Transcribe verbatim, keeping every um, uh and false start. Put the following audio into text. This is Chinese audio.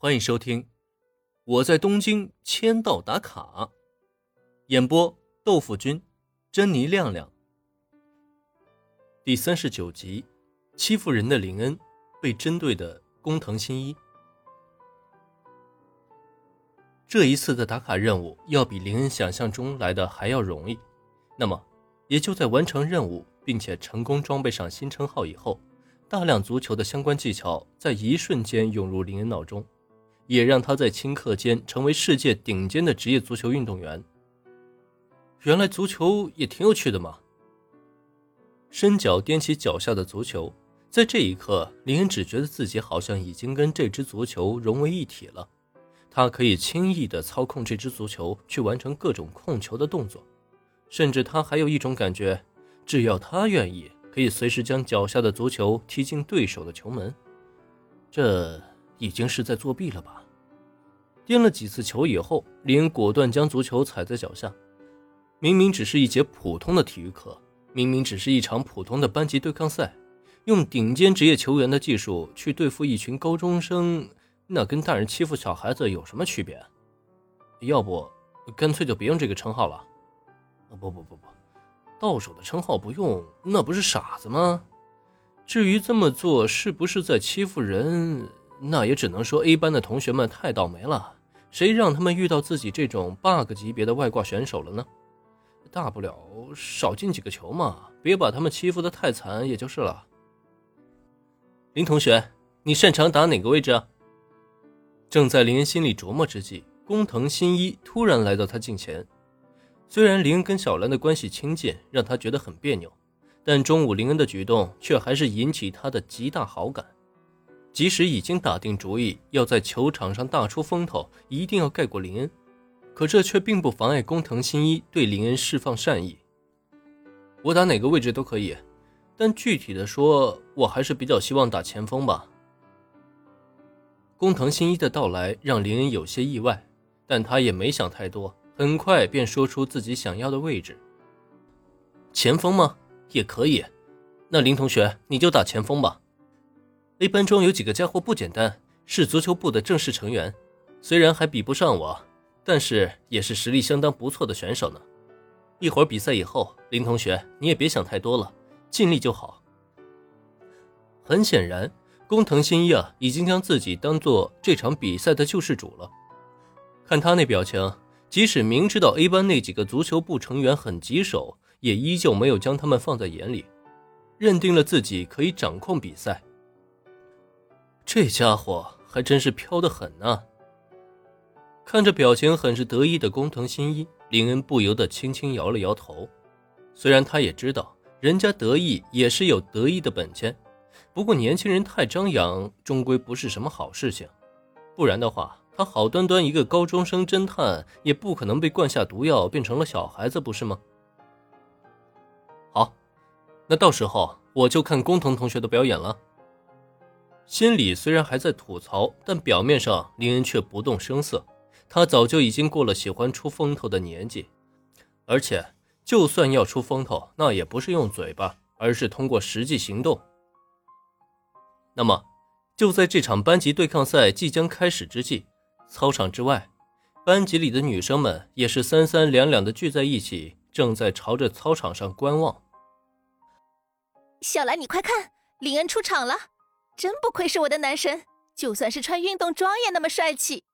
欢迎收听《我在东京签到打卡》，演播豆腐君、珍妮亮亮。第三十九集，欺负人的林恩被针对的工藤新一。这一次的打卡任务要比林恩想象中来的还要容易，那么也就在完成任务并且成功装备上新称号以后，大量足球的相关技巧在一瞬间涌入林恩脑中，也让他在顷刻间成为世界顶尖的职业足球运动员。原来足球也挺有趣的嘛。伸脚踮起脚下的足球，在这一刻，林恩只觉得自己好像已经跟这只足球融为一体了，他可以轻易地操控这只足球去完成各种控球的动作，甚至他还有一种感觉，只要他愿意，可以随时将脚下的足球踢进对手的球门。这已经是在作弊了吧？颠了几次球以后，林恩果断将足球踩在脚下。明明只是一节普通的体育课，明明只是一场普通的班级对抗赛，用顶尖职业球员的技术去对付一群高中生，那跟大人欺负小孩子有什么区别？要不干脆就别用这个称号了。不不不不，到手的称号不用，那不是傻子吗？至于这么做是不是在欺负人，那也只能说 A 班的同学们太倒霉了，谁让他们遇到自己这种 bug 级别的外挂选手了呢？大不了少进几个球嘛，别把他们欺负得太惨也就是了。林同学，你擅长打哪个位置啊？正在林恩心里琢磨之际，工藤新一突然来到他近前。虽然林恩跟小兰的关系亲近，让他觉得很别扭，但中午林恩的举动却还是引起他的极大好感。即使已经打定主意要在球场上大出风头，一定要盖过林恩，可这却并不妨碍工藤新一对林恩释放善意。我打哪个位置都可以，但具体的说，我还是比较希望打前锋吧。工藤新一的到来让林恩有些意外，但他也没想太多，很快便说出自己想要的位置。前锋吗？也可以。那林同学，你就打前锋吧。 A 班中有几个家伙不简单，是足球部的正式成员，虽然还比不上我，但是也是实力相当不错的选手呢。一会儿比赛以后，林同学你也别想太多了，尽力就好。很显然，工藤新一啊已经将自己当做这场比赛的救世主了。看他那表情，即使明知道 A 班那几个足球部成员很棘手，也依旧没有将他们放在眼里，认定了自己可以掌控比赛。这家伙还真是飘得很啊。看着表情很是得意的工藤新一，林恩不由得轻轻摇了摇头。虽然他也知道人家得意也是有得意的本钱，不过年轻人太张扬终归不是什么好事情，不然的话，他好端端一个高中生侦探，也不可能被灌下毒药变成了小孩子，不是吗？好，那到时候我就看工藤同学的表演了。心里虽然还在吐槽，但表面上林恩却不动声色，他早就已经过了喜欢出风头的年纪，而且就算要出风头，那也不是用嘴巴，而是通过实际行动。那么就在这场班级对抗赛即将开始之际，操场之外，班级里的女生们也是三三两两的聚在一起，正在朝着操场上观望。小兰，你快看，林恩出场了，真不愧是我的男神，就算是穿运动装也那么帅气。